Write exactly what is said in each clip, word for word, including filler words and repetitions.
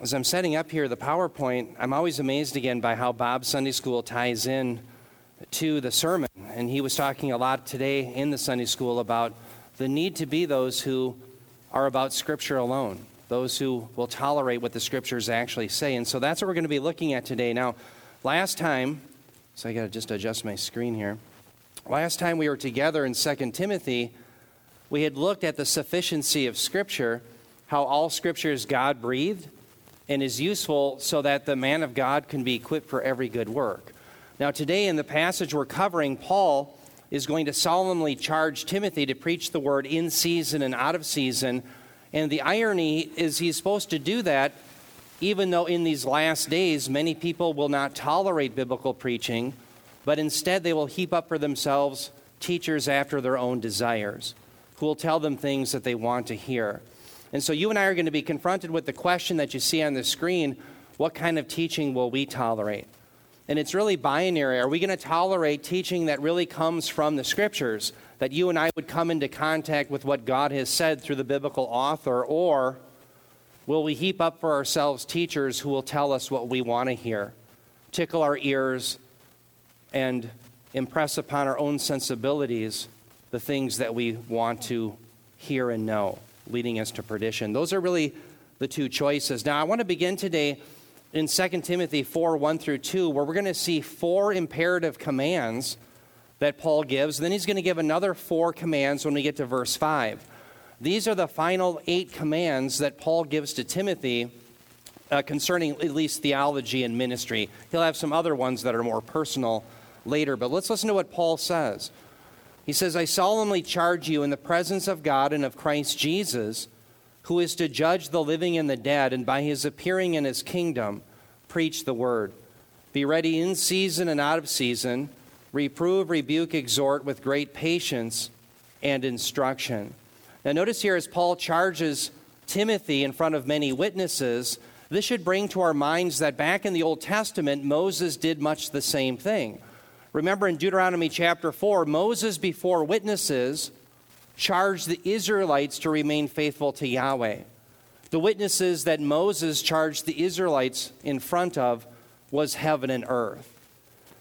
As I'm setting up here the PowerPoint, I'm always amazed again by how Bob's Sunday school ties in to the sermon. And he was talking a lot today in the Sunday school about the need to be those who are about Scripture alone, those who will tolerate what the Scriptures actually say. And so that's what we're going to be looking at today. Now, last time, so I got to just adjust my screen here. Last time we were together in Second Timothy, we had looked at the sufficiency of Scripture, how all Scripture is God-breathed and is useful so that the man of God can be equipped for every good work. Now today in the passage we're covering, Paul is going to solemnly charge Timothy to preach the word in season and out of season. And the irony is he's supposed to do that even though in these last days many people will not tolerate biblical preaching, but instead they will heap up for themselves teachers after their own desires who will tell them things that they want to hear. And so you and I are going to be confronted with the question that you see on the screen, what kind of teaching will we tolerate? And it's really binary. Are we going to tolerate teaching that really comes from the Scriptures, that you and I would come into contact with what God has said through the biblical author, or will we heap up for ourselves teachers who will tell us what we want to hear, tickle our ears, and impress upon our own sensibilities the things that we want to hear and know, leading us to perdition? Those are really the two choices. Now, I want to begin today in Second Timothy four, one through two, where we're going to see four imperative commands that Paul gives. Then he's going to give another four commands when we get to verse five. These are the final eight commands that Paul gives to Timothy uh, concerning at least theology and ministry. He'll have some other ones that are more personal later, but let's listen to what Paul says. He says, I solemnly charge you in the presence of God and of Christ Jesus, who is to judge the living and the dead, and by his appearing in his kingdom, preach the word. Be ready in season and out of season. Reprove, rebuke, exhort with great patience and instruction. Now notice here as Paul charges Timothy in front of many witnesses, this should bring to our minds that back in the Old Testament, Moses did much the same thing. Remember in Deuteronomy chapter four, Moses before witnesses charged the Israelites to remain faithful to Yahweh. The witnesses that Moses charged the Israelites in front of was heaven and earth.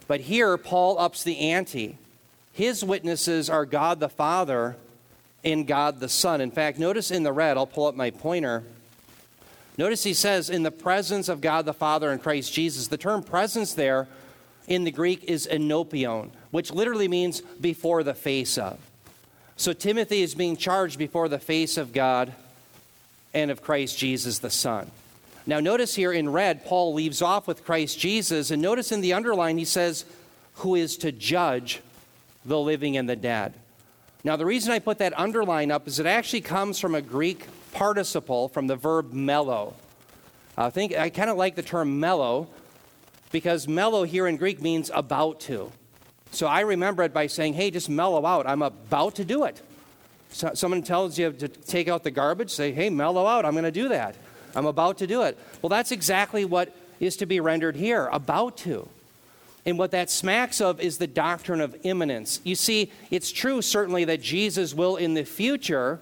But here, Paul ups the ante. His witnesses are God the Father and God the Son. In fact, notice in the red, I'll pull up my pointer. Notice he says, in the presence of God the Father and Christ Jesus. The term presence there in the Greek is enopion, which literally means before the face of. So Timothy is being charged before the face of God and of Christ Jesus the Son. Now notice here in red, Paul leaves off with Christ Jesus, and notice in the underline he says, who is to judge the living and the dead. Now the reason I put that underline up is it actually comes from a Greek participle from the verb mello. I think I kind of like the term mello, because mellow here in Greek means about to. So I remember it by saying, hey, just mellow out. I'm about to do it. So someone tells you to take out the garbage, say, hey, mellow out. I'm going to do that. I'm about to do it. Well, that's exactly what is to be rendered here, about to. And what that smacks of is the doctrine of imminence. You see, it's true certainly that Jesus will in the future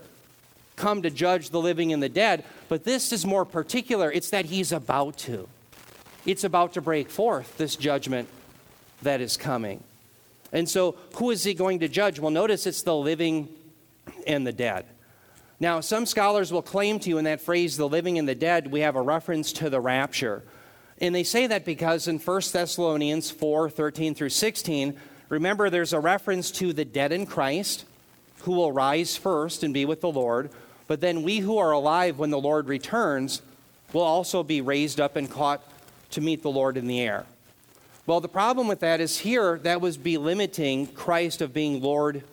come to judge the living and the dead, but this is more particular. It's that he's about to. It's about to break forth, this judgment that is coming. And so who is he going to judge? Well, notice it's the living and the dead. Now, some scholars will claim to you in that phrase, the living and the dead, we have a reference to the rapture. And they say that because in First Thessalonians four, thirteen through sixteen, remember there's a reference to the dead in Christ who will rise first and be with the Lord. But then we who are alive when the Lord returns will also be raised up and caught to meet the Lord in the air. Well, the problem with that is here, that was belimiting Christ of being Lord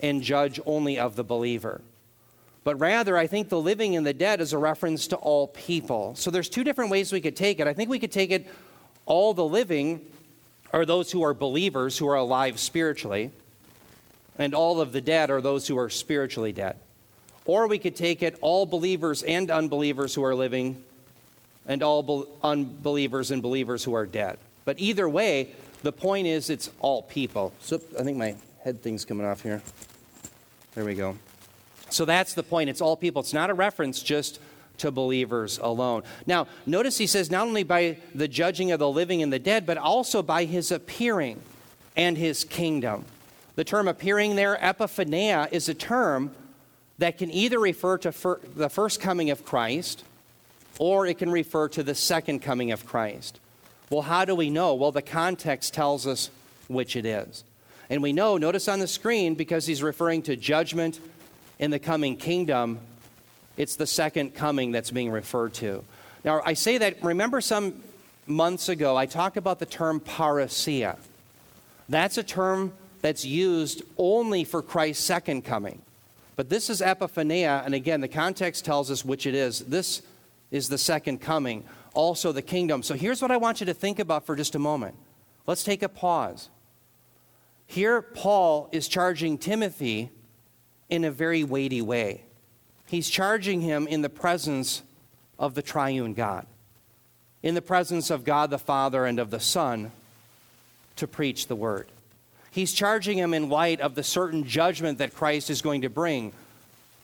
and judge only of the believer. But rather, I think the living and the dead is a reference to all people. So there's two different ways we could take it. I think we could take it, all the living are those who are believers, who are alive spiritually, and all of the dead are those who are spiritually dead. Or we could take it, all believers and unbelievers who are living, and all unbelievers and believers who are dead. But either way, the point is it's all people. So I think my head thing's coming off here. There we go. So that's the point. It's all people. It's not a reference just to believers alone. Now, notice he says not only by the judging of the living and the dead, but also by his appearing and his kingdom. The term appearing there, epiphaneia, is a term that can either refer to fir- the first coming of Christ, or it can refer to the second coming of Christ. Well, how do we know? Well, the context tells us which it is. And we know, notice on the screen, because he's referring to judgment in the coming kingdom, it's the second coming that's being referred to. Now, I say that, remember some months ago, I talked about the term parousia. That's a term that's used only for Christ's second coming. But this is epiphaneia, and again, the context tells us which it is. This is the second coming, also the kingdom. So here's what I want you to think about for just a moment. Let's take a pause. Here, Paul is charging Timothy in a very weighty way. He's charging him in the presence of the triune God, in the presence of God the Father and of the Son, to preach the word. He's charging him in light of the certain judgment that Christ is going to bring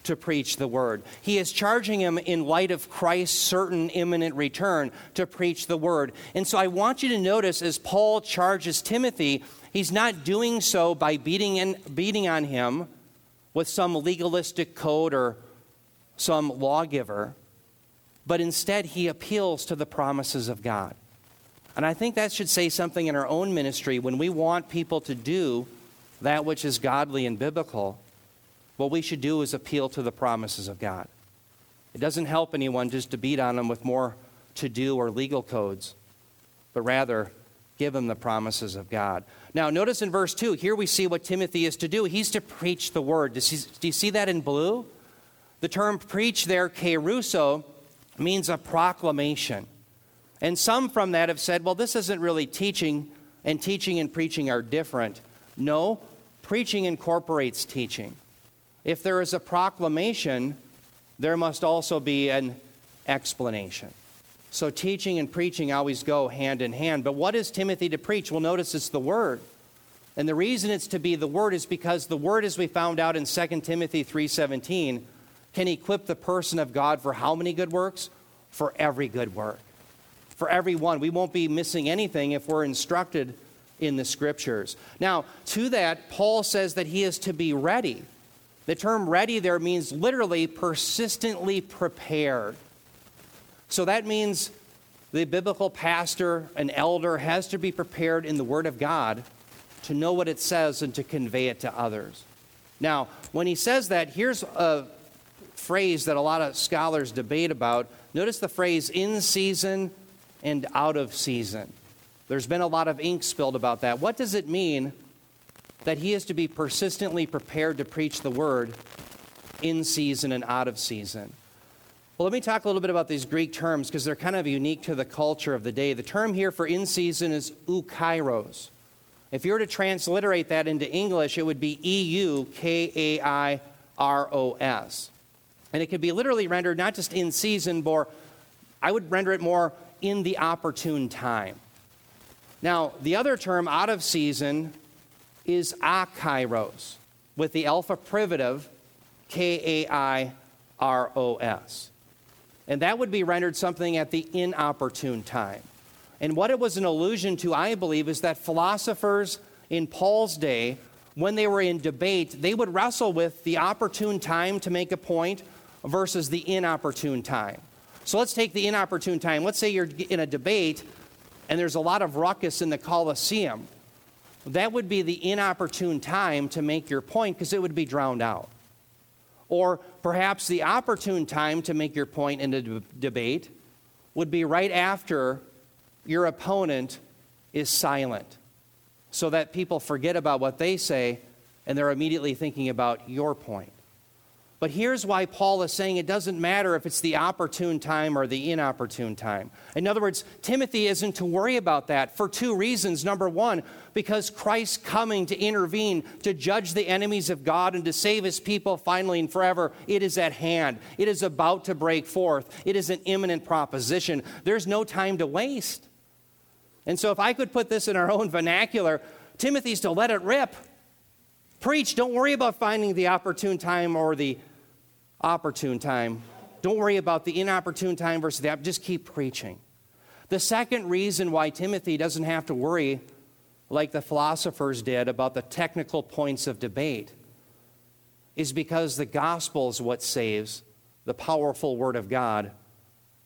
to preach the word. He is charging him in light of Christ's certain imminent return to preach the word. And so I want you to notice, as Paul charges Timothy, he's not doing so by beating and beating on him with some legalistic code or some lawgiver, but instead he appeals to the promises of God. And I think that should say something in our own ministry. When we want people to do that which is godly and biblical, what we should do is appeal to the promises of God. It doesn't help anyone just to beat on them with more to-do or legal codes, but rather give them the promises of God. Now, notice in verse two, here we see what Timothy is to do. He's to preach the word. Do you see that in blue? The term preach there, keruso, means a proclamation. And some from that have said, well, this isn't really teaching, and teaching and preaching are different. No, preaching incorporates teaching. If there is a proclamation, there must also be an explanation. So teaching and preaching always go hand in hand. But what is Timothy to preach? Well, notice it's the word. And the reason it's to be the word is because the word, as we found out in Second Timothy three seventeen, can equip the person of God for how many good works? For every good work. For everyone. We won't be missing anything if we're instructed in the scriptures. Now, to that, Paul says that he is to be ready. The term ready there means literally persistently prepared. So that means the biblical pastor, an elder, has to be prepared in the Word of God to know what it says and to convey it to others. Now, when he says that, here's a phrase that a lot of scholars debate about. Notice the phrase in season and out of season. There's been a lot of ink spilled about that. What does it mean that he is to be persistently prepared to preach the word in season and out of season? Well, let me talk a little bit about these Greek terms because they're kind of unique to the culture of the day. The term here for in season is eukairos. If you were to transliterate that into English, it would be E U K A I R O S. And it could be literally rendered not just in season, but I would render it more in the opportune time. Now, the other term, out of season, is akairos, with the alpha privative, K A I R O S. And that would be rendered something at the inopportune time. And what it was an allusion to, I believe, is that philosophers in Paul's day, when they were in debate, they would wrestle with the opportune time to make a point versus the inopportune time. So let's take the inopportune time. Let's say you're in a debate and there's a lot of ruckus in the Colosseum. That would be the inopportune time to make your point because it would be drowned out. Or perhaps the opportune time to make your point in a d- debate would be right after your opponent is silent so that people forget about what they say and they're immediately thinking about your point. But here's why Paul is saying it doesn't matter if it's the opportune time or the inopportune time. In other words, Timothy isn't to worry about that for two reasons. Number one, because Christ's coming to intervene, to judge the enemies of God and to save his people finally and forever, it is at hand. It is about to break forth. It is an imminent proposition. There's no time to waste. And so if I could put this in our own vernacular, Timothy's to let it rip. Preach. Don't worry about finding the opportune time or the opportune time. Don't worry about the inopportune time versus the opportune. Just keep preaching. The second reason why Timothy doesn't have to worry like the philosophers did about the technical points of debate is because the gospel is what saves, the powerful word of God,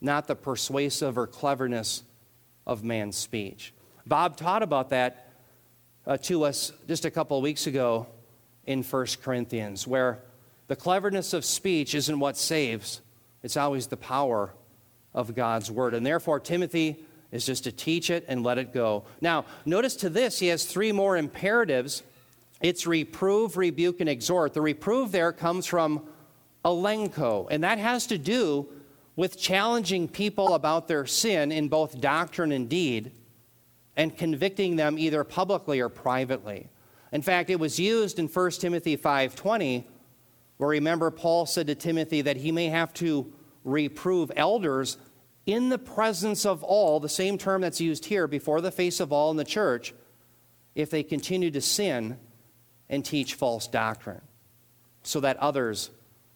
not the persuasive or cleverness of man's speech. Bob taught about that uh, to us just a couple of weeks ago in First Corinthians, where the cleverness of speech isn't what saves. It's always the power of God's word. And therefore, Timothy is just to teach it and let it go. Now, notice to this, he has three more imperatives. It's reprove, rebuke, and exhort. The reprove there comes from elenko, and that has to do with challenging people about their sin in both doctrine and deed and convicting them either publicly or privately. In fact, it was used in First Timothy five twenty, where remember Paul said to Timothy that he may have to reprove elders in the presence of all, the same term that's used here, before the face of all in the church, if they continue to sin and teach false doctrine, so that others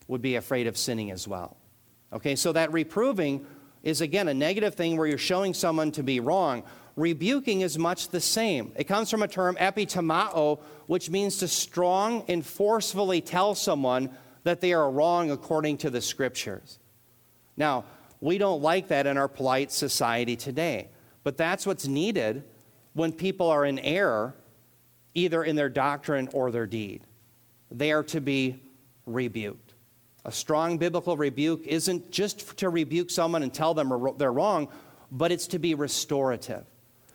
would be afraid of sinning as well. Okay, so that reproving is, again, a negative thing where you're showing someone to be wrong. Rebuking is much the same. It comes from a term, epitomao, which means to strong and forcefully tell someone that they are wrong according to the Scriptures. Now, we don't like that in our polite society today, but that's what's needed when people are in error, either in their doctrine or their deed. They are to be rebuked. A strong biblical rebuke isn't just to rebuke someone and tell them they're wrong, but it's to be restorative.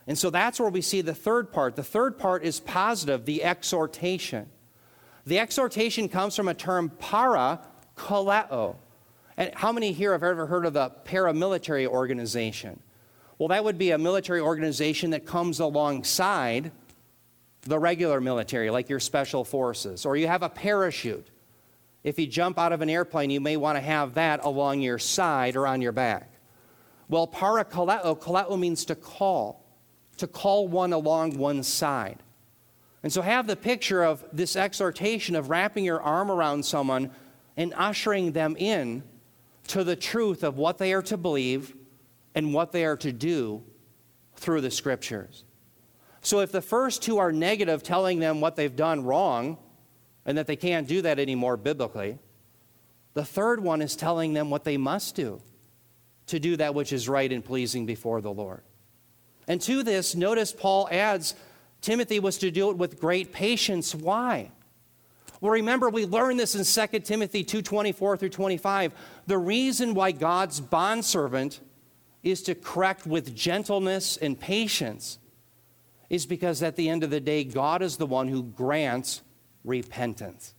And so that's where we see the third part. The third part is positive, the exhortation. The exhortation comes from a term, para kaleo. And how many here have ever heard of the paramilitary organization? Well, that would be a military organization that comes alongside the regular military, like your special forces, or you have a parachute. If you jump out of an airplane, you may want to have that along your side or on your back. Well, para kaleo, kaleo means to call, to call one along one's side. And so have the picture of this exhortation of wrapping your arm around someone and ushering them in to the truth of what they are to believe and what they are to do through the Scriptures. So if the first two are negative, telling them what they've done wrong, and that they can't do that anymore biblically. The third one is telling them what they must do to do that which is right and pleasing before the Lord. And to this, notice Paul adds, Timothy was to do it with great patience. Why? Well, remember, we learned this in Second Timothy two twenty-four through twenty-five. The reason why God's bondservant is to correct with gentleness and patience is because at the end of the day, God is the one who grants repentance.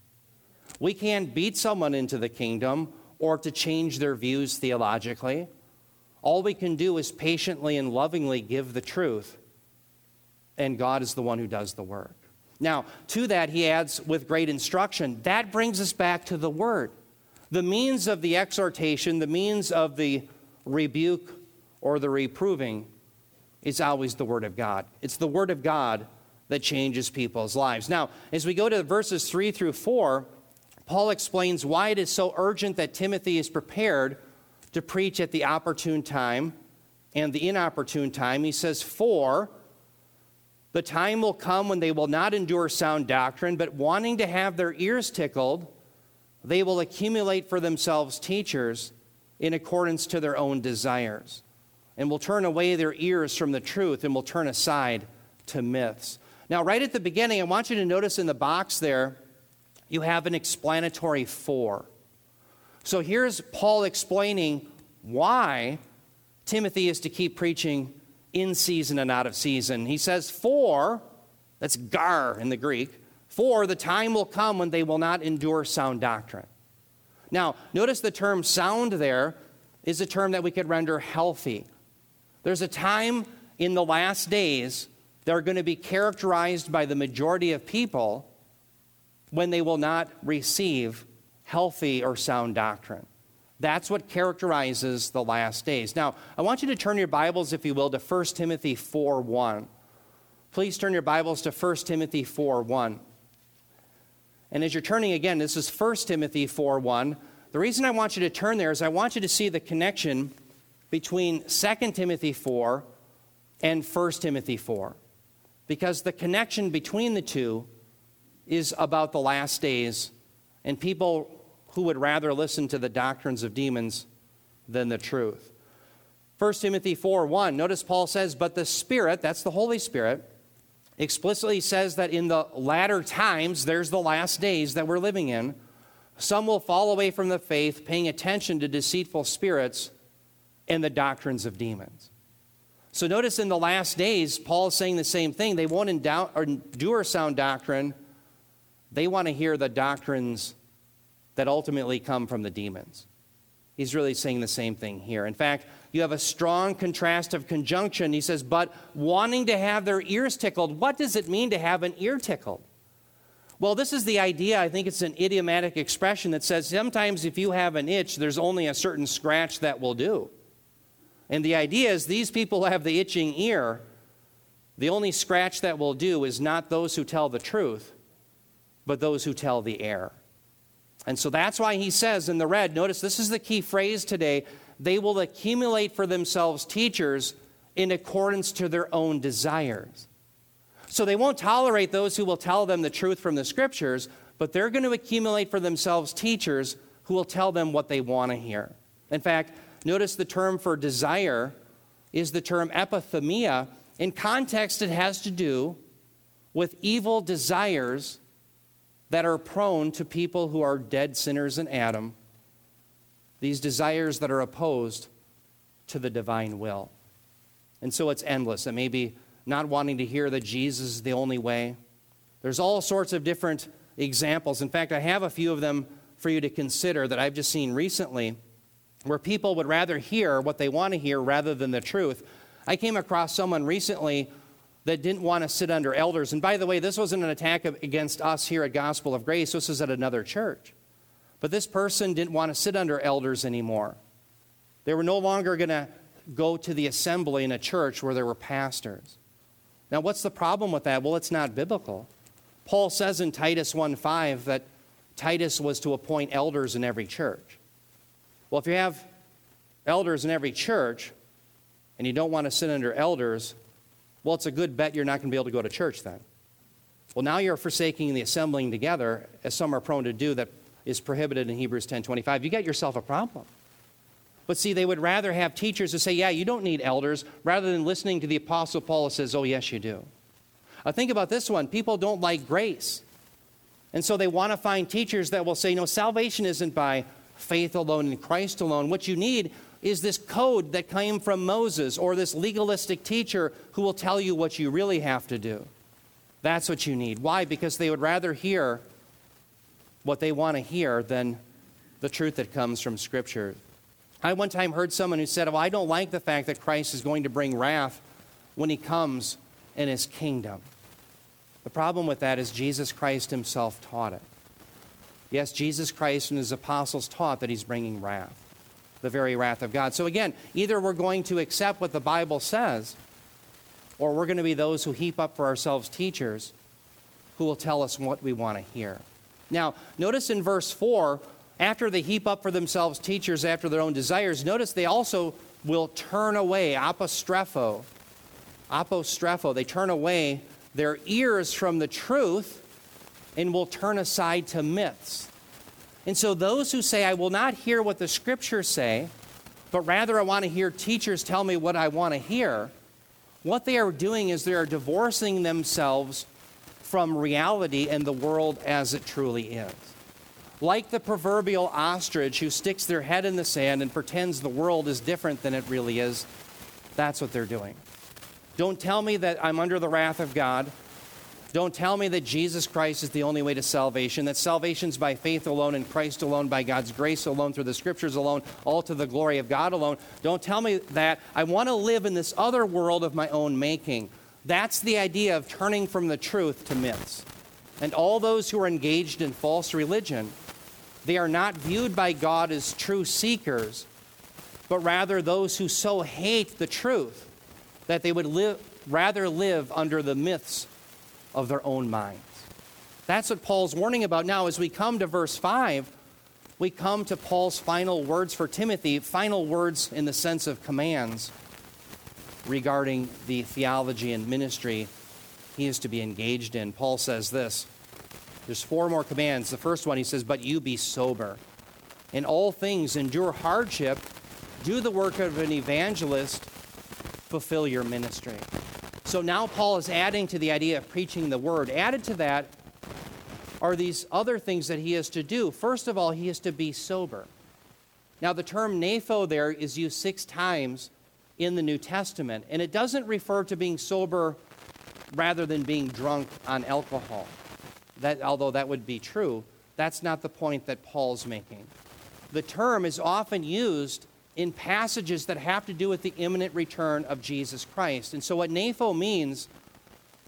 We can't beat someone into the kingdom or to change their views theologically. All we can do is patiently and lovingly give the truth, and God is the one who does the work. Now, to that he adds with great instruction. That brings us back to the word. The means of the exhortation, the means of the rebuke or the reproving is always the word of God. It's the word of God that changes people's lives. Now, as we go to verses three through four, Paul explains why it is so urgent that Timothy is prepared to preach at the opportune time and the inopportune time. He says, "For the time will come when they will not endure sound doctrine, but wanting to have their ears tickled, they will accumulate for themselves teachers in accordance to their own desires, and will turn away their ears from the truth and will turn aside to myths." Now, right at the beginning, I want you to notice in the box there, you have an explanatory for. So here's Paul explaining why Timothy is to keep preaching in season and out of season. He says, for, that's gar in the Greek, for the time will come when they will not endure sound doctrine. Now, notice the term sound there is a term that we could render healthy. There's a time in the last days they're going to be characterized by the majority of people when they will not receive healthy or sound doctrine. That's what characterizes the last days. Now, I want you to turn your Bibles, if you will, to First Timothy four one. Please turn your Bibles to First Timothy four one. And as you're turning again, this is First Timothy four one. The reason I want you to turn there is I want you to see the connection between Second Timothy four and First Timothy four, because the connection between the two is about the last days and people who would rather listen to the doctrines of demons than the truth. First Timothy four one, notice Paul says, but the Spirit, that's the Holy Spirit, explicitly says that in the latter times, there's the last days that we're living in, some will fall away from the faith, paying attention to deceitful spirits and the doctrines of demons. So notice in the last days, Paul is saying the same thing. They won't endure sound doctrine. They want to hear the doctrines that ultimately come from the demons. He's really saying the same thing here. In fact, you have a strong contrast of conjunction. He says, but wanting to have their ears tickled. What does it mean to have an ear tickled? Well, this is the idea. I think it's an idiomatic expression that says sometimes if you have an itch, there's only a certain scratch that will do. And the idea is these people have the itching ear. The only scratch that will do is not those who tell the truth, but those who tell the error. And so that's why he says in the red, notice this is the key phrase today, they will accumulate for themselves teachers in accordance to their own desires. So they won't tolerate those who will tell them the truth from the scriptures, but they're going to accumulate for themselves teachers who will tell them what they want to hear. In fact, notice the term for desire is the term epithemia. In context, it has to do with evil desires that are prone to people who are dead sinners in Adam, these desires that are opposed to the divine will. And so it's endless. It may be not wanting to hear that Jesus is the only way. There's all sorts of different examples. In fact, I have a few of them for you to consider that I've just seen recently, where people would rather hear what they want to hear rather than the truth. I came across someone recently that didn't want to sit under elders. And by the way, this wasn't an attack against us here at Gospel of Grace. This was at another church. But this person didn't want to sit under elders anymore. They were no longer going to go to the assembly in a church where there were pastors. Now, what's the problem with that? Well, it's not biblical. Paul says in Titus one five that Titus was to appoint elders in every church. Well, if you have elders in every church and you don't want to sit under elders, well, it's a good bet you're not going to be able to go to church then. Well, now you're forsaking the assembling together, as some are prone to do, that is prohibited in Hebrews ten twenty-five. You get yourself a problem. But see, they would rather have teachers who say, yeah, you don't need elders, rather than listening to the Apostle Paul who says, oh, yes, you do. Now, think about this one. People don't like grace. And so they want to find teachers that will say, no, salvation isn't by faith alone in Christ alone. What you need is this code that came from Moses or this legalistic teacher who will tell you what you really have to do. That's what you need. Why? Because they would rather hear what they want to hear than the truth that comes from Scripture. I one time heard someone who said, well, I don't like the fact that Christ is going to bring wrath when he comes in his kingdom. The problem with that is Jesus Christ himself taught it. Yes, Jesus Christ and his apostles taught that he's bringing wrath, the very wrath of God. So again, either we're going to accept what the Bible says, or we're going to be those who heap up for ourselves teachers who will tell us what we want to hear. Now, notice in verse four, after they heap up for themselves teachers after their own desires, notice they also will turn away, apostrepho, apostrepho, they turn away their ears from the truth and will turn aside to myths. And so those who say, I will not hear what the scriptures say, but rather I want to hear teachers tell me what I want to hear, what they are doing is they are divorcing themselves from reality and the world as it truly is. Like the proverbial ostrich who sticks their head in the sand and pretends the world is different than it really is, that's what they're doing. Don't tell me that I'm under the wrath of God. Don't tell me that Jesus Christ is the only way to salvation, that salvation's by faith alone and Christ alone, by God's grace alone, through the scriptures alone, all to the glory of God alone. Don't tell me that. I want to live in this other world of my own making. That's the idea of turning from the truth to myths. And all those who are engaged in false religion, they are not viewed by God as true seekers, but rather those who so hate the truth that they would live, rather live under the myths of their own minds. That's what Paul's warning about now. As we come to verse five, we come to Paul's final words for Timothy, final words in the sense of commands regarding the theology and ministry he is to be engaged in. Paul says this. There's four more commands. The first one, he says, but you be sober. In all things, endure hardship, do the work of an evangelist, fulfill your ministry. So now Paul is adding to the idea of preaching the word. Added to that are these other things that he is to do. First of all, he is to be sober. Now, the term napho there is used six times in the New Testament, and it doesn't refer to being sober rather than being drunk on alcohol. That, although that would be true, that's not the point that Paul's making. The term is often used in passages that have to do with the imminent return of Jesus Christ. And so what napho means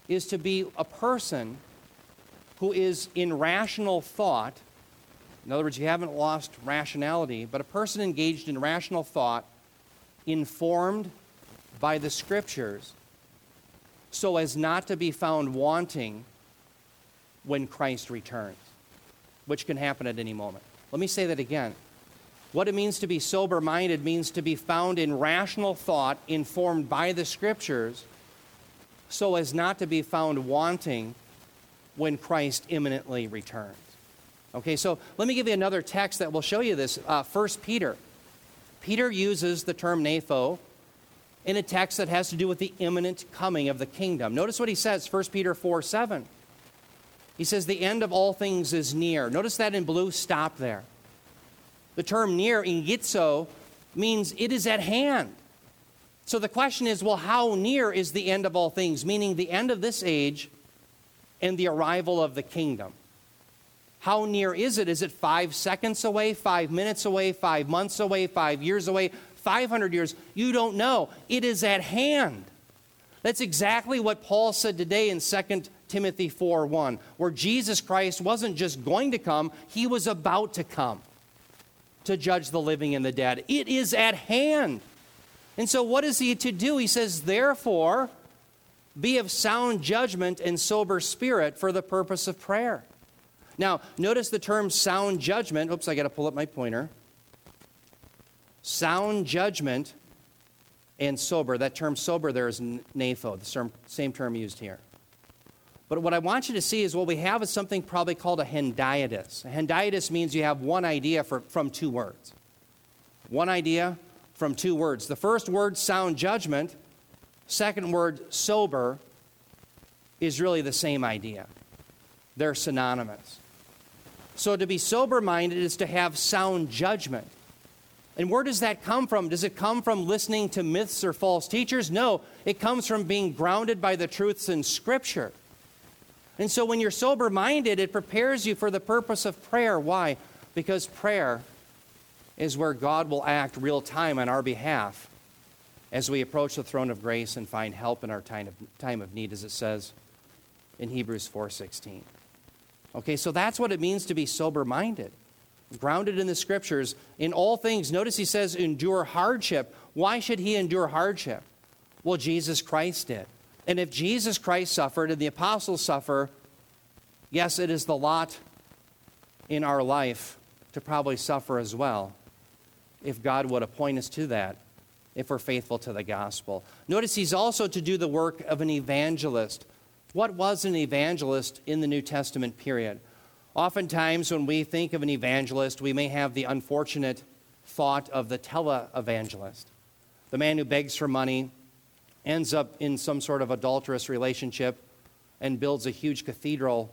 is to be a person who is in rational thought. In other words, you haven't lost rationality, but a person engaged in rational thought, informed by the Scriptures, so as not to be found wanting when Christ returns, which can happen at any moment. Let me say that again. What it means to be sober-minded means to be found in rational thought, informed by the Scriptures, so as not to be found wanting when Christ imminently returns. Okay, so let me give you another text that will show you this. Uh, First Peter. Peter uses the term napho in a text that has to do with the imminent coming of the kingdom. Notice what he says, First Peter four seven. He says, the end of all things is near. Notice that in blue, stop there. The term near, ingitzo, means it is at hand. So the question is, well, how near is the end of all things? Meaning the end of this age and the arrival of the kingdom. How near is it? Is it five seconds away, five minutes away, five months away, five years away, five hundred years? You don't know. It is at hand. That's exactly what Paul said today in Second Timothy four one, where Jesus Christ wasn't just going to come, he was about to come to judge the living and the dead. It is at hand. And so what is he to do? He says, therefore, be of sound judgment and sober spirit for the purpose of prayer. Now, notice the term sound judgment. Oops, I got to pull up my pointer. Sound judgment and sober. That term sober there is napho, the term, same term used here. But what I want you to see is what we have is something probably called a hendiadys. A hendiadys means you have one idea for, from two words. One idea from two words. The first word, sound judgment. Second word, sober, is really the same idea. They're synonymous. So to be sober-minded is to have sound judgment. And where does that come from? Does it come from listening to myths or false teachers? No, it comes from being grounded by the truths in Scripture. And so when you're sober-minded, it prepares you for the purpose of prayer. Why? Because prayer is where God will act real time on our behalf as we approach the throne of grace and find help in our time of, time of need, as it says in Hebrews four sixteen. Okay, so that's what it means to be sober-minded, grounded in the Scriptures. In all things, notice he says, endure hardship. Why should he endure hardship? Well, Jesus Christ did. And if Jesus Christ suffered and the apostles suffer, yes, it is the lot in our life to probably suffer as well, if God would appoint us to that, if we're faithful to the gospel. Notice he's also to do the work of an evangelist. What was an evangelist in the New Testament period? Oftentimes when we think of an evangelist, we may have the unfortunate thought of the tele-evangelist, the man who begs for money, ends up in some sort of adulterous relationship, and builds a huge cathedral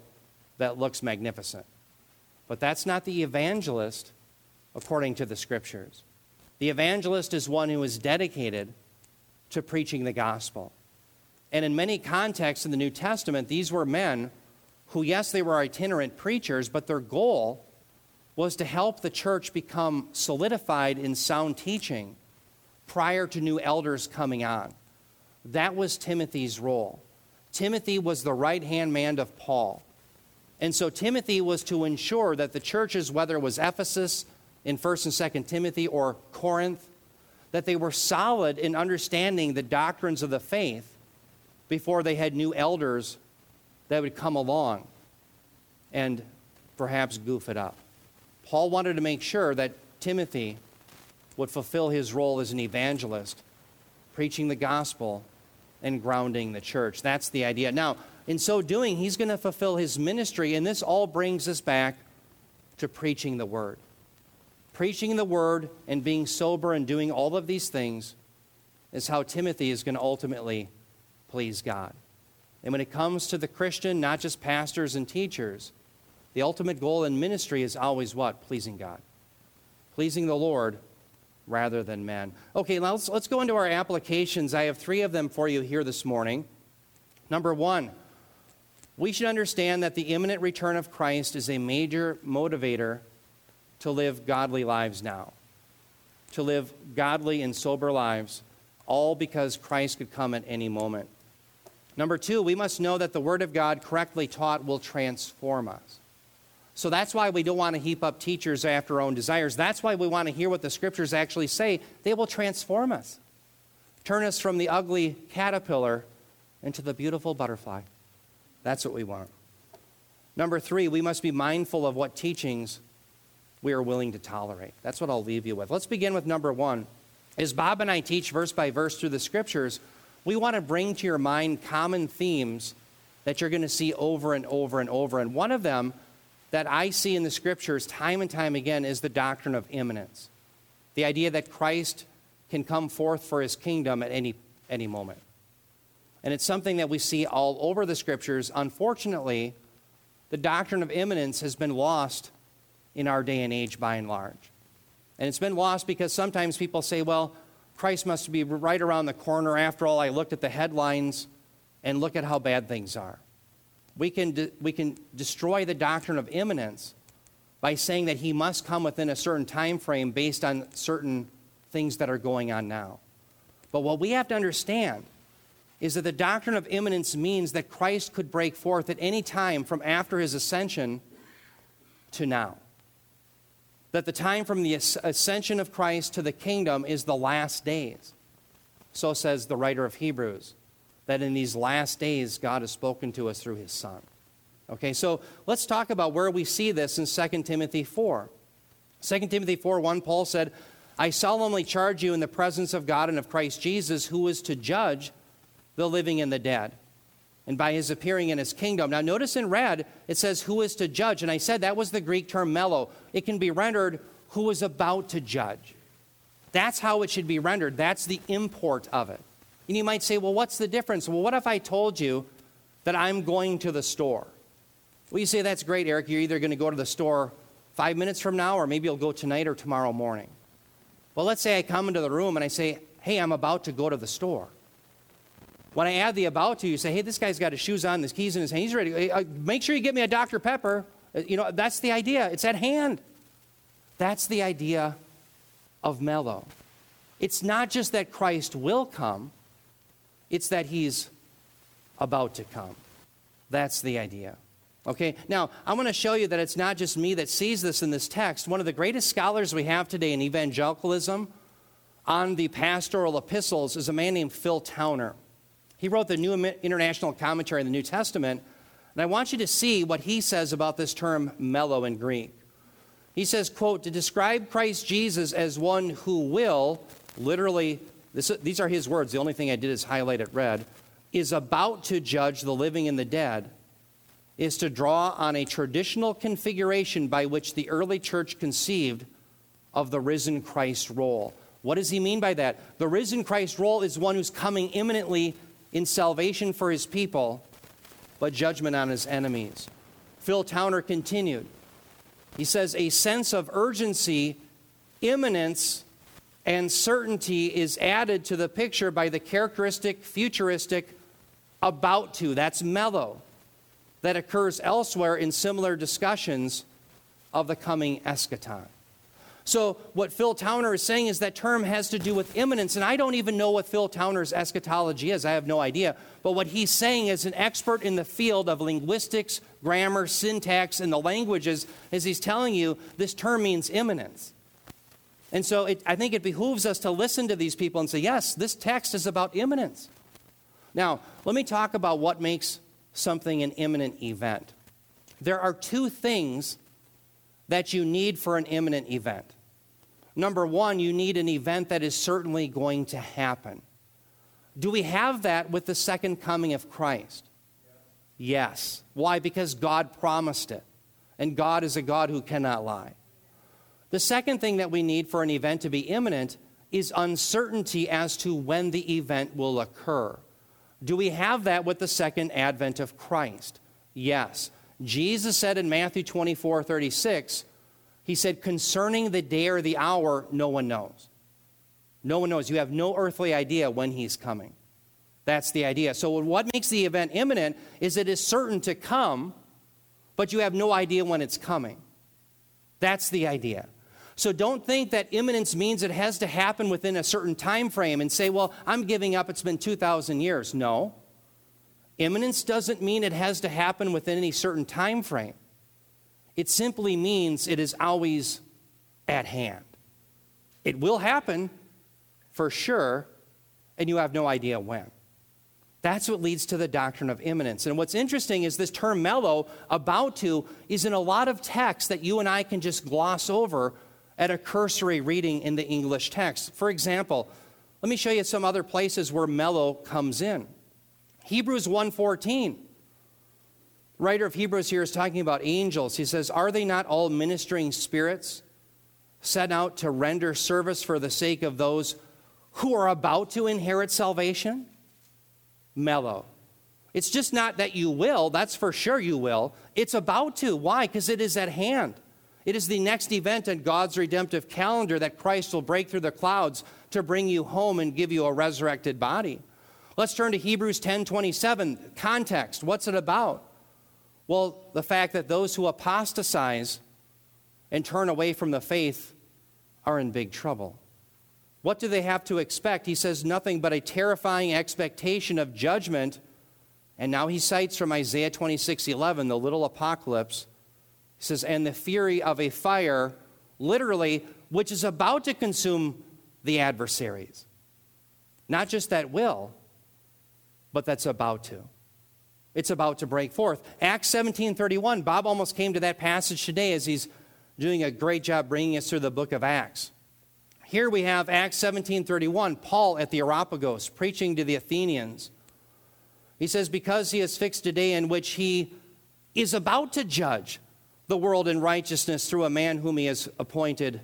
that looks magnificent. But that's not the evangelist according to the Scriptures. The evangelist is one who is dedicated to preaching the gospel. And in many contexts in the New Testament, these were men who, yes, they were itinerant preachers, but their goal was to help the church become solidified in sound teaching prior to new elders coming on. That was Timothy's role. Timothy was the right-hand man of Paul. And so Timothy was to ensure that the churches, whether it was Ephesus in First and Second Timothy or Corinth, that they were solid in understanding the doctrines of the faith before they had new elders that would come along and perhaps goof it up. Paul wanted to make sure that Timothy would fulfill his role as an evangelist, preaching the gospel and grounding the church. That's the idea. Now, in so doing, he's going to fulfill his ministry, and this all brings us back to preaching the word. Preaching the word and being sober and doing all of these things is how Timothy is going to ultimately please God. And when it comes to the Christian, not just pastors and teachers, the ultimate goal in ministry is always what? Pleasing God. Pleasing the Lord rather than men. Okay, now let's, let's go into our applications. I have three of them for you here this morning. Number one, we should understand that the imminent return of Christ is a major motivator to live godly lives now, to live godly and sober lives, all because Christ could come at any moment. Number two, we must know that the Word of God correctly taught will transform us. So that's why we don't want to heap up teachers after our own desires. That's why we want to hear what the Scriptures actually say. They will transform us, turn us from the ugly caterpillar into the beautiful butterfly. That's what we want. Number three, we must be mindful of what teachings we are willing to tolerate. That's what I'll leave you with. Let's begin with number one. As Bob and I teach verse by verse through the Scriptures, we want to bring to your mind common themes that you're going to see over and over and over. And one of them that I see in the Scriptures time and time again is the doctrine of imminence, the idea that Christ can come forth for his kingdom at any, any moment. And it's something that we see all over the Scriptures. Unfortunately, the doctrine of imminence has been lost in our day and age by and large. And it's been lost because sometimes people say, well, Christ must be right around the corner. After all, I looked at the headlines and look at how bad things are. We can, de- we can destroy the doctrine of imminence by saying that he must come within a certain time frame based on certain things that are going on now. But what we have to understand is that the doctrine of imminence means that Christ could break forth at any time from after his ascension to now. That the time from the ascension of Christ to the kingdom is the last days. So says the writer of Hebrews, that in these last days, God has spoken to us through his Son. Okay, so let's talk about where we see this in Second Timothy four. Second Timothy four one, Paul said, I solemnly charge you in the presence of God and of Christ Jesus, who is to judge the living and the dead, and by his appearing in his kingdom. Now notice in red, it says, who is to judge? And I said that was the Greek term mello. It can be rendered, who is about to judge. That's how it should be rendered. That's the import of it. And you might say, well, what's the difference? Well, what if I told you that I'm going to the store? Well, you say, that's great, Eric. You're either going to go to the store five minutes from now, or maybe you'll go tonight or tomorrow morning. Well, let's say I come into the room and I say, hey, I'm about to go to the store. When I add the about to, you say, hey, this guy's got his shoes on, his keys in his hand, he's ready. Hey, make sure you get me a Doctor Pepper. You know, that's the idea. It's at hand. That's the idea of mellow. It's not just that Christ will come. It's that he's about to come. That's the idea. Okay, now, I want to show you that it's not just me that sees this in this text. One of the greatest scholars we have today in evangelicalism on the pastoral epistles is a man named Phil Towner. He wrote the New International Commentary in the New Testament, and I want you to see what he says about this term mello in Greek. He says, quote, to describe Christ Jesus as one who will, literally, this, these are his words, the only thing I did is highlight it red, is about to judge the living and the dead, is to draw on a traditional configuration by which the early church conceived of the risen Christ's role. What does he mean by that? The risen Christ's role is one who's coming imminently in salvation for his people, but judgment on his enemies. Phil Towner continued. He says, a sense of urgency, imminence, and certainty is added to the picture by the characteristic, futuristic, about to. That's mellow. That occurs elsewhere in similar discussions of the coming eschaton. So what Phil Towner is saying is that term has to do with imminence, and I don't even know what Phil Towner's eschatology is. I have no idea. But what he's saying as an expert in the field of linguistics, grammar, syntax, and the languages is he's telling you this term means imminence. And so it, I think it behooves us to listen to these people and say, yes, this text is about imminence. Now, let me talk about what makes something an imminent event. There are two things that you need for an imminent event. Number one, you need an event that is certainly going to happen. Do we have that with the second coming of Christ? Yes. Why? Because God promised it. And God is a God who cannot lie. The second thing that we need for an event to be imminent is uncertainty as to when the event will occur. Do we have that with the second advent of Christ? Yes. Jesus said in Matthew twenty-four thirty-six, he said, concerning the day or the hour, no one knows. No one knows. You have no earthly idea when he's coming. That's the idea. So what makes the event imminent is it is certain to come, but you have no idea when it's coming. That's the idea. So don't think that imminence means it has to happen within a certain time frame and say, well, I'm giving up. It's been two thousand years. No. Imminence doesn't mean it has to happen within any certain time frame. It simply means it is always at hand. It will happen for sure, and you have no idea when. That's what leads to the doctrine of imminence. And what's interesting is this term mello, about to, is in a lot of texts that you and I can just gloss over at a cursory reading in the English text. For example, let me show you some other places where mello comes in. Hebrews one fourteen. The writer of Hebrews here is talking about angels. He says, are they not all ministering spirits sent out to render service for the sake of those who are about to inherit salvation? Mello. It's just not that you will. That's for sure you will. It's about to. Why? Because it is at hand. It is the next event in God's redemptive calendar that Christ will break through the clouds to bring you home and give you a resurrected body. Let's turn to Hebrews ten twenty-seven. Context. What's it about? Well, the fact that those who apostatize and turn away from the faith are in big trouble. What do they have to expect? He says nothing but a terrifying expectation of judgment. And now he cites from Isaiah twenty-six eleven, the little apocalypse. He says, and the fury of a fire, literally, which is about to consume the adversaries. Not just that will, but that's about to. It's about to break forth. Acts seventeen thirty-one. Bob almost came to that passage today as he's doing a great job bringing us through the book of Acts. Here we have Acts seventeen thirty-one, Paul at the Areopagus preaching to the Athenians. He says, because he has fixed a day in which he is about to judge the world in righteousness through a man whom he has appointed,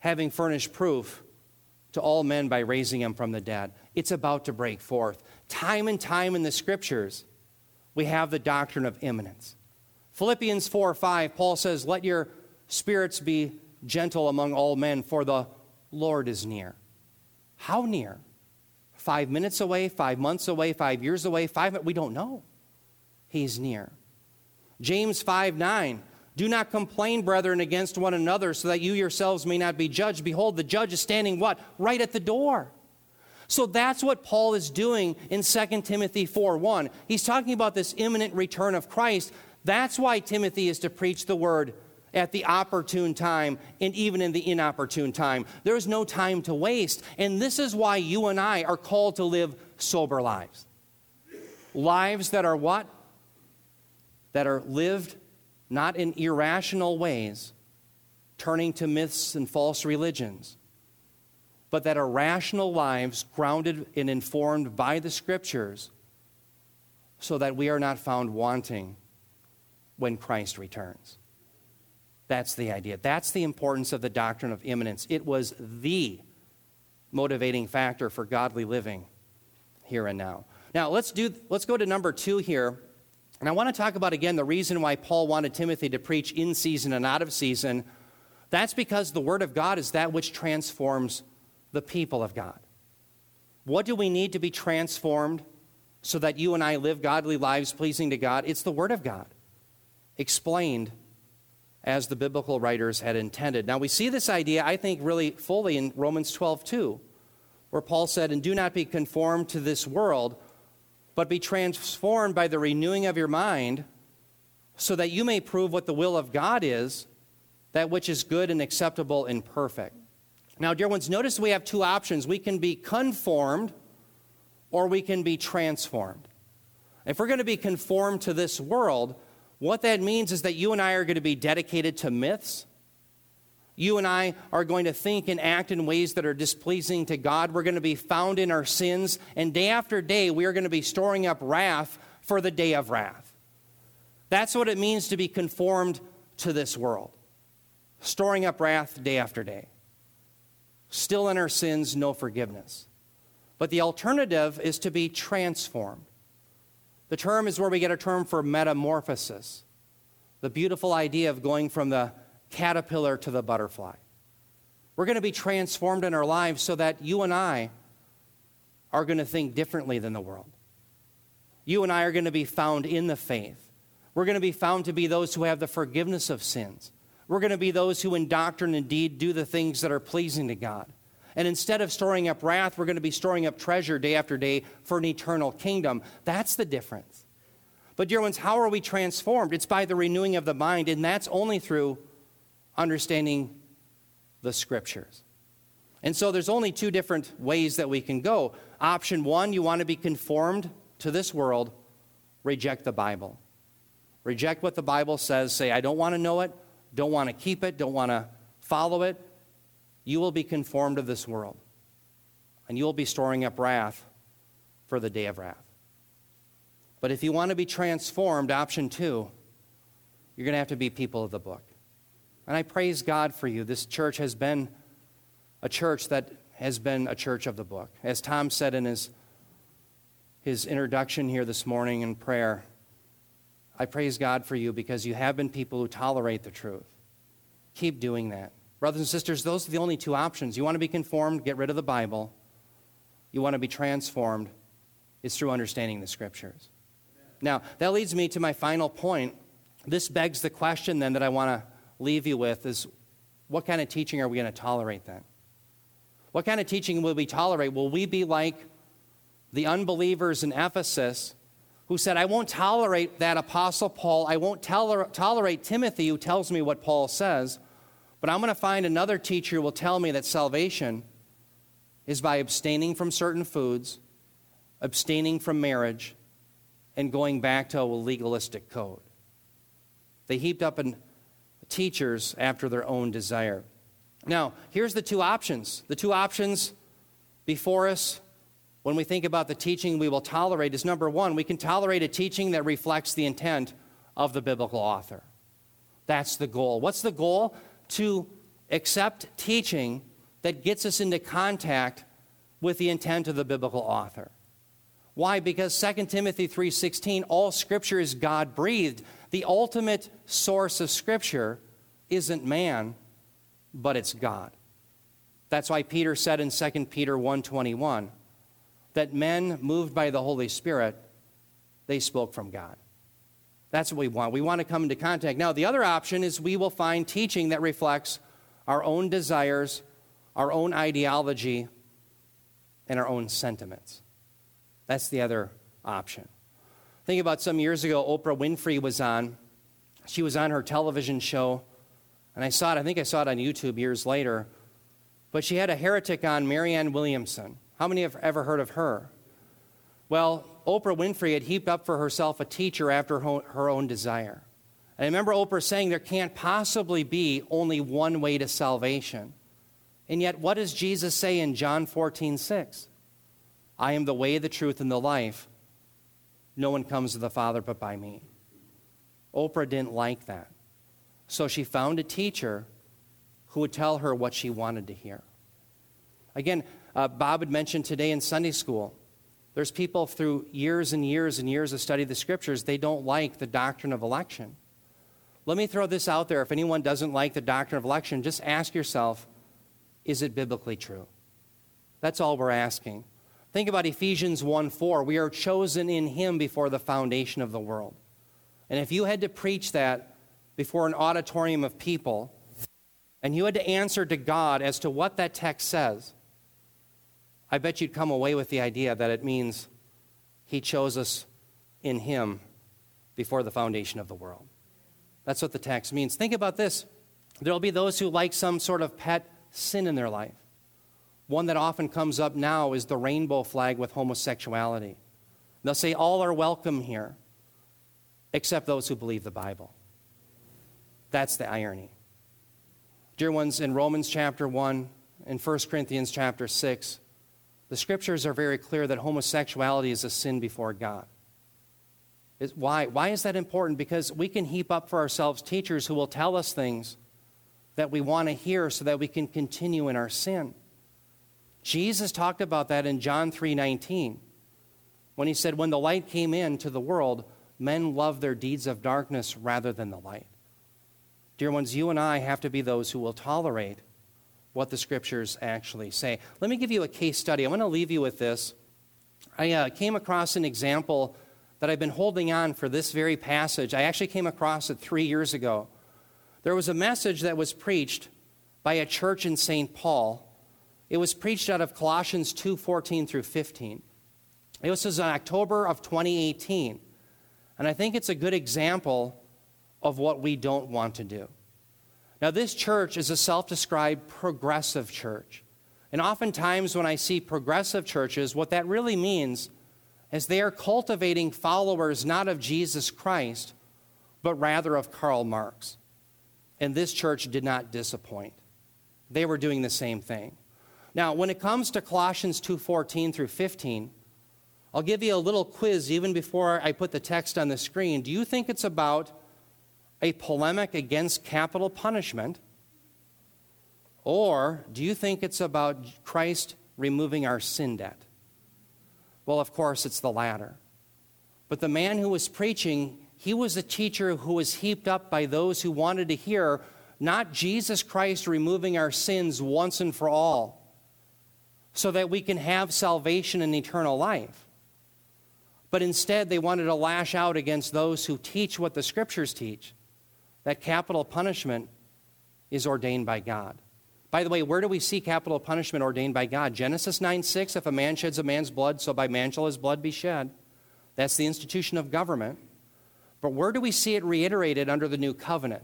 having furnished proof to all men by raising him from the dead. It's about to break forth. Time and time in the scriptures, we have the doctrine of imminence. Philippians four five, Paul says, let your spirits be gentle among all men, for the Lord is near. How near? Five minutes away, five months away, five years away, five minutes? We don't know. He's near. James five nine, do not complain, brethren, against one another, so that you yourselves may not be judged. Behold, the judge is standing what? Right at the door. So that's what Paul is doing in Second Timothy four one. He's talking about this imminent return of Christ. That's why Timothy is to preach the word at the opportune time and even in the inopportune time. There's no time to waste. And this is why you and I are called to live sober lives. Lives that are what? That are lived not in irrational ways, turning to myths and false religions, but that are rational lives grounded and informed by the scriptures so that we are not found wanting when Christ returns. That's the idea. That's the importance of the doctrine of imminence. It was the motivating factor for godly living here and now. Now, let's do. Let's go to number two here. And I want to talk about, again, the reason why Paul wanted Timothy to preach in season and out of season. That's because the word of God is that which transforms the people of God. What do we need to be transformed so that you and I live godly lives pleasing to God? It's the word of God, explained as the biblical writers had intended. Now we see this idea, I think, really fully in Romans twelve two, where Paul said, and do not be conformed to this world, but be transformed by the renewing of your mind, so that you may prove what the will of God is, that which is good and acceptable and perfect. Now, dear ones, notice we have two options. We can be conformed or we can be transformed. If we're going to be conformed to this world, what that means is that you and I are going to be dedicated to myths, You and I are going to think and act in ways that are displeasing to God. We're going to be found in our sins. And day after day, we are going to be storing up wrath for the day of wrath. That's what it means to be conformed to this world. Storing up wrath day after day. Still in our sins, no forgiveness. But the alternative is to be transformed. The term is where we get a term for metamorphosis. The beautiful idea of going from the caterpillar to the butterfly. We're going to be transformed in our lives so that you and I are going to think differently than the world. You and I are going to be found in the faith. We're going to be found to be those who have the forgiveness of sins. We're going to be those who in doctrine and deed do the things that are pleasing to God. And instead of storing up wrath, we're going to be storing up treasure day after day for an eternal kingdom. That's the difference. But dear ones, how are we transformed? It's by the renewing of the mind, and that's only through understanding the scriptures. And so there's only two different ways that we can go. Option one, you want to be conformed to this world, reject the Bible. Reject what the Bible says. Say, I don't want to know it, don't want to keep it, don't want to follow it. You will be conformed to this world, and you will be storing up wrath for the day of wrath. But if you want to be transformed, option two, you're going to have to be people of the book. And I praise God for you. This church has been a church that has been a church of the book. As Tom said in his, his introduction here this morning in prayer, I praise God for you because you have been people who tolerate the truth. Keep doing that. Brothers and sisters, those are the only two options. You want to be conformed, get rid of the Bible. You want to be transformed, it's through understanding the scriptures. Now, that leads me to my final point. This begs the question then that I want to leave you with is, what kind of teaching are we going to tolerate then? What kind of teaching will we tolerate? Will we be like the unbelievers in Ephesus who said, I won't tolerate that Apostle Paul. I won't toler- tolerate Timothy who tells me what Paul says, but I'm going to find another teacher who will tell me that salvation is by abstaining from certain foods, abstaining from marriage, and going back to a legalistic code. They heaped up an teachers after their own desire. Now, here's the two options. The two options before us when we think about the teaching we will tolerate is, number one, we can tolerate a teaching that reflects the intent of the biblical author. That's the goal. What's the goal? To accept teaching that gets us into contact with the intent of the biblical author. Why? Because Second Timothy three sixteen, all scripture is God-breathed. The ultimate source of scripture isn't man, but it's God. That's why Peter said in Second Peter one twenty-one that men moved by the Holy Spirit, they spoke from God. That's what we want. We want to come into contact. Now, the other option is we will find teaching that reflects our own desires, our own ideology, and our own sentiments. That's the other option. Think about some years ago, Oprah Winfrey was on. She was on her television show, and I saw it. I think I saw it on YouTube years later. But she had a heretic on, Marianne Williamson. How many have ever heard of her? Well, Oprah Winfrey had heaped up for herself a teacher after her own desire. And I remember Oprah saying there can't possibly be only one way to salvation. And yet, what does Jesus say in John fourteen six? I am the way, the truth, and the life. No one comes to the Father but by me. Oprah didn't like that. So she found a teacher who would tell her what she wanted to hear. Again, uh, Bob had mentioned today in Sunday school, there's people through years and years and years of study of the scriptures, they don't like the doctrine of election. Let me throw this out there. If anyone doesn't like the doctrine of election, just ask yourself, is it biblically true? That's all we're asking. Think about Ephesians one four. We are chosen in him before the foundation of the world. And if you had to preach that before an auditorium of people, and you had to answer to God as to what that text says, I bet you'd come away with the idea that it means he chose us in him before the foundation of the world. That's what the text means. Think about this. There'll be those who like some sort of pet sin in their life. One that often comes up now is the rainbow flag with homosexuality. They'll say all are welcome here, except those who believe the Bible. That's the irony. Dear ones, in Romans chapter one and First Corinthians chapter six, the scriptures are very clear that homosexuality is a sin before God. It's why, why is that important? Because we can heap up for ourselves teachers who will tell us things that we want to hear so that we can continue in our sin. Jesus talked about that in John three nineteen, when he said, when the light came into the world, men loved their deeds of darkness rather than the light. Dear ones, you and I have to be those who will tolerate what the scriptures actually say. Let me give you a case study. I want to leave you with this. I uh, came across an example that I've been holding on for this very passage. I actually came across it three years ago. There was a message that was preached by a church in Saint Paul. It was preached out of Colossians two fourteen through fifteen. It was in October of twenty eighteen. And I think it's a good example of what we don't want to do. Now, this church is a self-described progressive church. And oftentimes when I see progressive churches, what that really means is they are cultivating followers not of Jesus Christ, but rather of Karl Marx. And this church did not disappoint. They were doing the same thing. Now, when it comes to Colossians two fourteen through fifteen, I'll give you a little quiz even before I put the text on the screen. Do you think it's about a polemic against capital punishment? Or do you think it's about Christ removing our sin debt? Well, of course, it's the latter. But the man who was preaching, he was a teacher who was heaped up by those who wanted to hear not Jesus Christ removing our sins once and for all so that we can have salvation and eternal life. But instead, they wanted to lash out against those who teach what the scriptures teach, that capital punishment is ordained by God. By the way, where do we see capital punishment ordained by God? Genesis nine six, if a man sheds a man's blood, so by man shall his blood be shed. That's the institution of government. But where do we see it reiterated under the new covenant?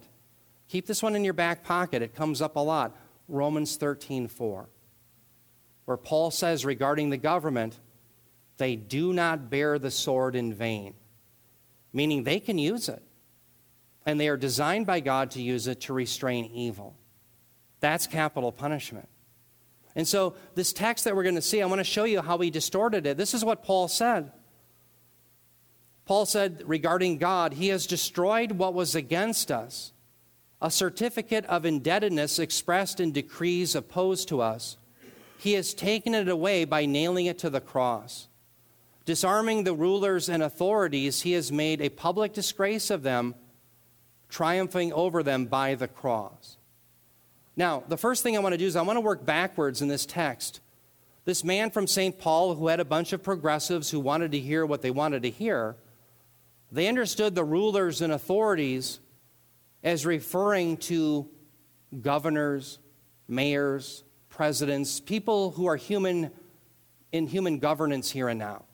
Keep this one in your back pocket. It comes up a lot. Romans thirteen four, where Paul says regarding the government, they do not bear the sword in vain, meaning they can use it. And they are designed by God to use it to restrain evil. That's capital punishment. And so this text that we're going to see, I want to show you how he distorted it. This is what Paul said. Paul said regarding God, he has destroyed what was against us, a certificate of indebtedness expressed in decrees opposed to us. He has taken it away by nailing it to the cross. Disarming the rulers and authorities, he has made a public disgrace of them, triumphing over them by the cross. Now, the first thing I want to do is I want to work backwards in this text. This man from Saint Paul who had a bunch of progressives who wanted to hear what they wanted to hear, they understood the rulers and authorities as referring to governors, mayors, presidents, people who are human in human governance here and now.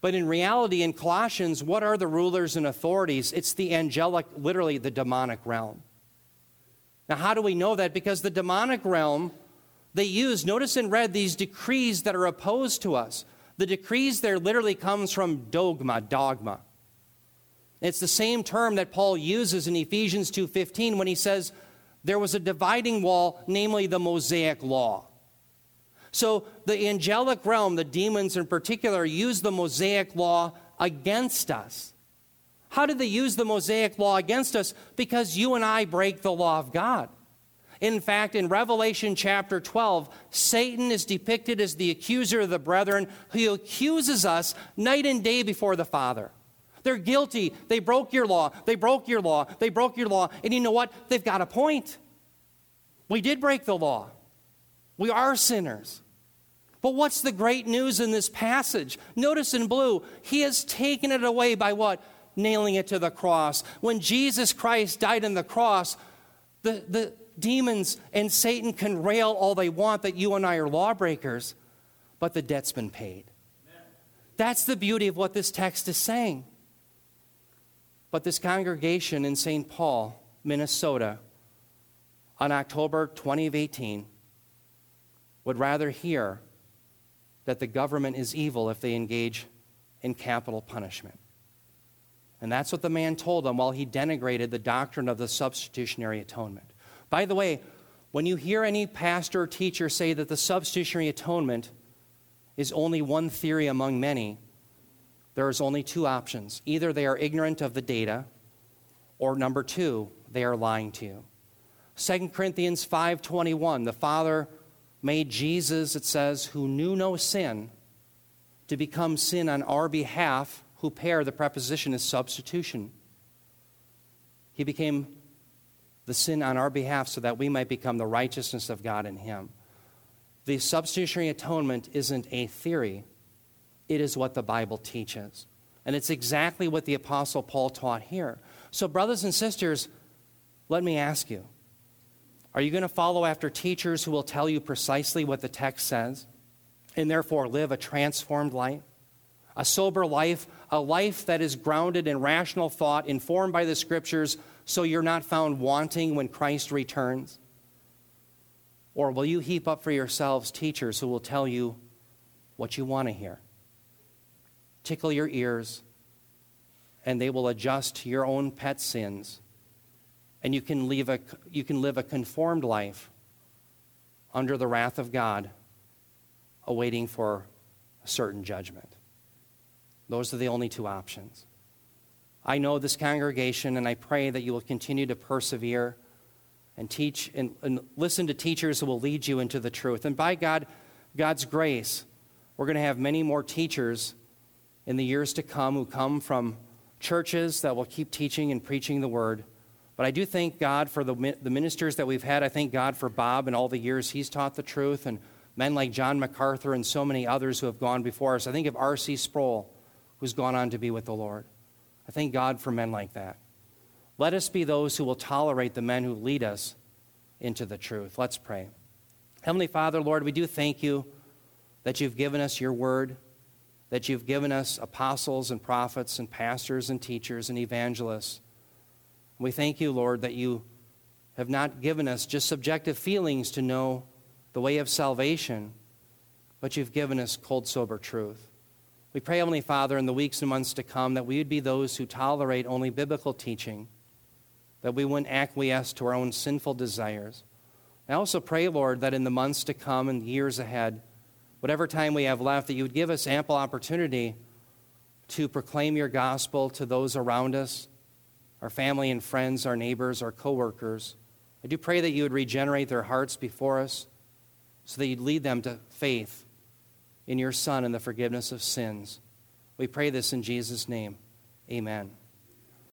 But in reality, in Colossians, what are the rulers and authorities? It's the angelic, literally the demonic realm. Now, how do we know that? Because the demonic realm, they use, notice in red, these decrees that are opposed to us. The decrees there literally comes from dogma, dogma. It's the same term that Paul uses in Ephesians two fifteen when he says there was a dividing wall, namely the Mosaic law. So the angelic realm, the demons in particular, use the Mosaic law against us. How did they use the Mosaic law against us? Because you and I break the law of God. In fact, in Revelation chapter twelve, Satan is depicted as the accuser of the brethren who accuses us night and day before the Father. They're guilty. They broke your law. They broke your law. They broke your law. And you know what? They've got a point. We did break the law. We are sinners. But what's the great news in this passage? Notice in blue, he has taken it away by what? Nailing it to the cross. When Jesus Christ died on the cross, the, the demons and Satan can rail all they want that you and I are lawbreakers, but the debt's been paid. Amen. That's the beauty of what this text is saying. But this congregation in Saint Paul, Minnesota, on October twentieth of eighteen, would rather hear that the government is evil if they engage in capital punishment. And that's what the man told them while he denigrated the doctrine of the substitutionary atonement. By the way, when you hear any pastor or teacher say that the substitutionary atonement is only one theory among many, there is only two options. Either they are ignorant of the data, or number two, they are lying to you. Second Corinthians five twenty-one, the Father made Jesus, it says, who knew no sin, to become sin on our behalf, who pair the preposition is substitution. He became the sin on our behalf so that we might become the righteousness of God in him. The substitutionary atonement isn't a theory. It is what the Bible teaches. And it's exactly what the Apostle Paul taught here. So, brothers and sisters, let me ask you, are you going to follow after teachers who will tell you precisely what the text says and therefore live a transformed life, a sober life, a life that is grounded in rational thought, informed by the Scriptures, so you're not found wanting when Christ returns? Or will you heap up for yourselves teachers who will tell you what you want to hear? Tickle your ears, and they will adjust to your own pet sins, and you can leave a, you can live a conformed life under the wrath of God, awaiting for a certain judgment. Those are the only two options. I know this congregation, and I pray that you will continue to persevere and teach and, and listen to teachers who will lead you into the truth. And by God, God's grace, we're going to have many more teachers in the years to come who come from churches that will keep teaching and preaching the word. But I do thank God for the the ministers that we've had. I thank God for Bob and all the years he's taught the truth, and men like John MacArthur and so many others who have gone before us. I think of R C Sproul, who's gone on to be with the Lord. I thank God for men like that. Let us be those who will tolerate the men who lead us into the truth. Let's pray. Heavenly Father, Lord, we do thank you that you've given us your word, that you've given us apostles and prophets and pastors and teachers and evangelists. We thank you, Lord, that you have not given us just subjective feelings to know the way of salvation, but you've given us cold, sober truth. We pray, Heavenly Father, in the weeks and months to come, that we would be those who tolerate only biblical teaching, that we wouldn't acquiesce to our own sinful desires. I also pray, Lord, that in the months to come and years ahead, whatever time we have left, that you would give us ample opportunity to proclaim your gospel to those around us, our family and friends, our neighbors, our coworkers. I do pray that you would regenerate their hearts before us so that you'd lead them to faith in your Son and the forgiveness of sins. We pray this in Jesus' name. Amen.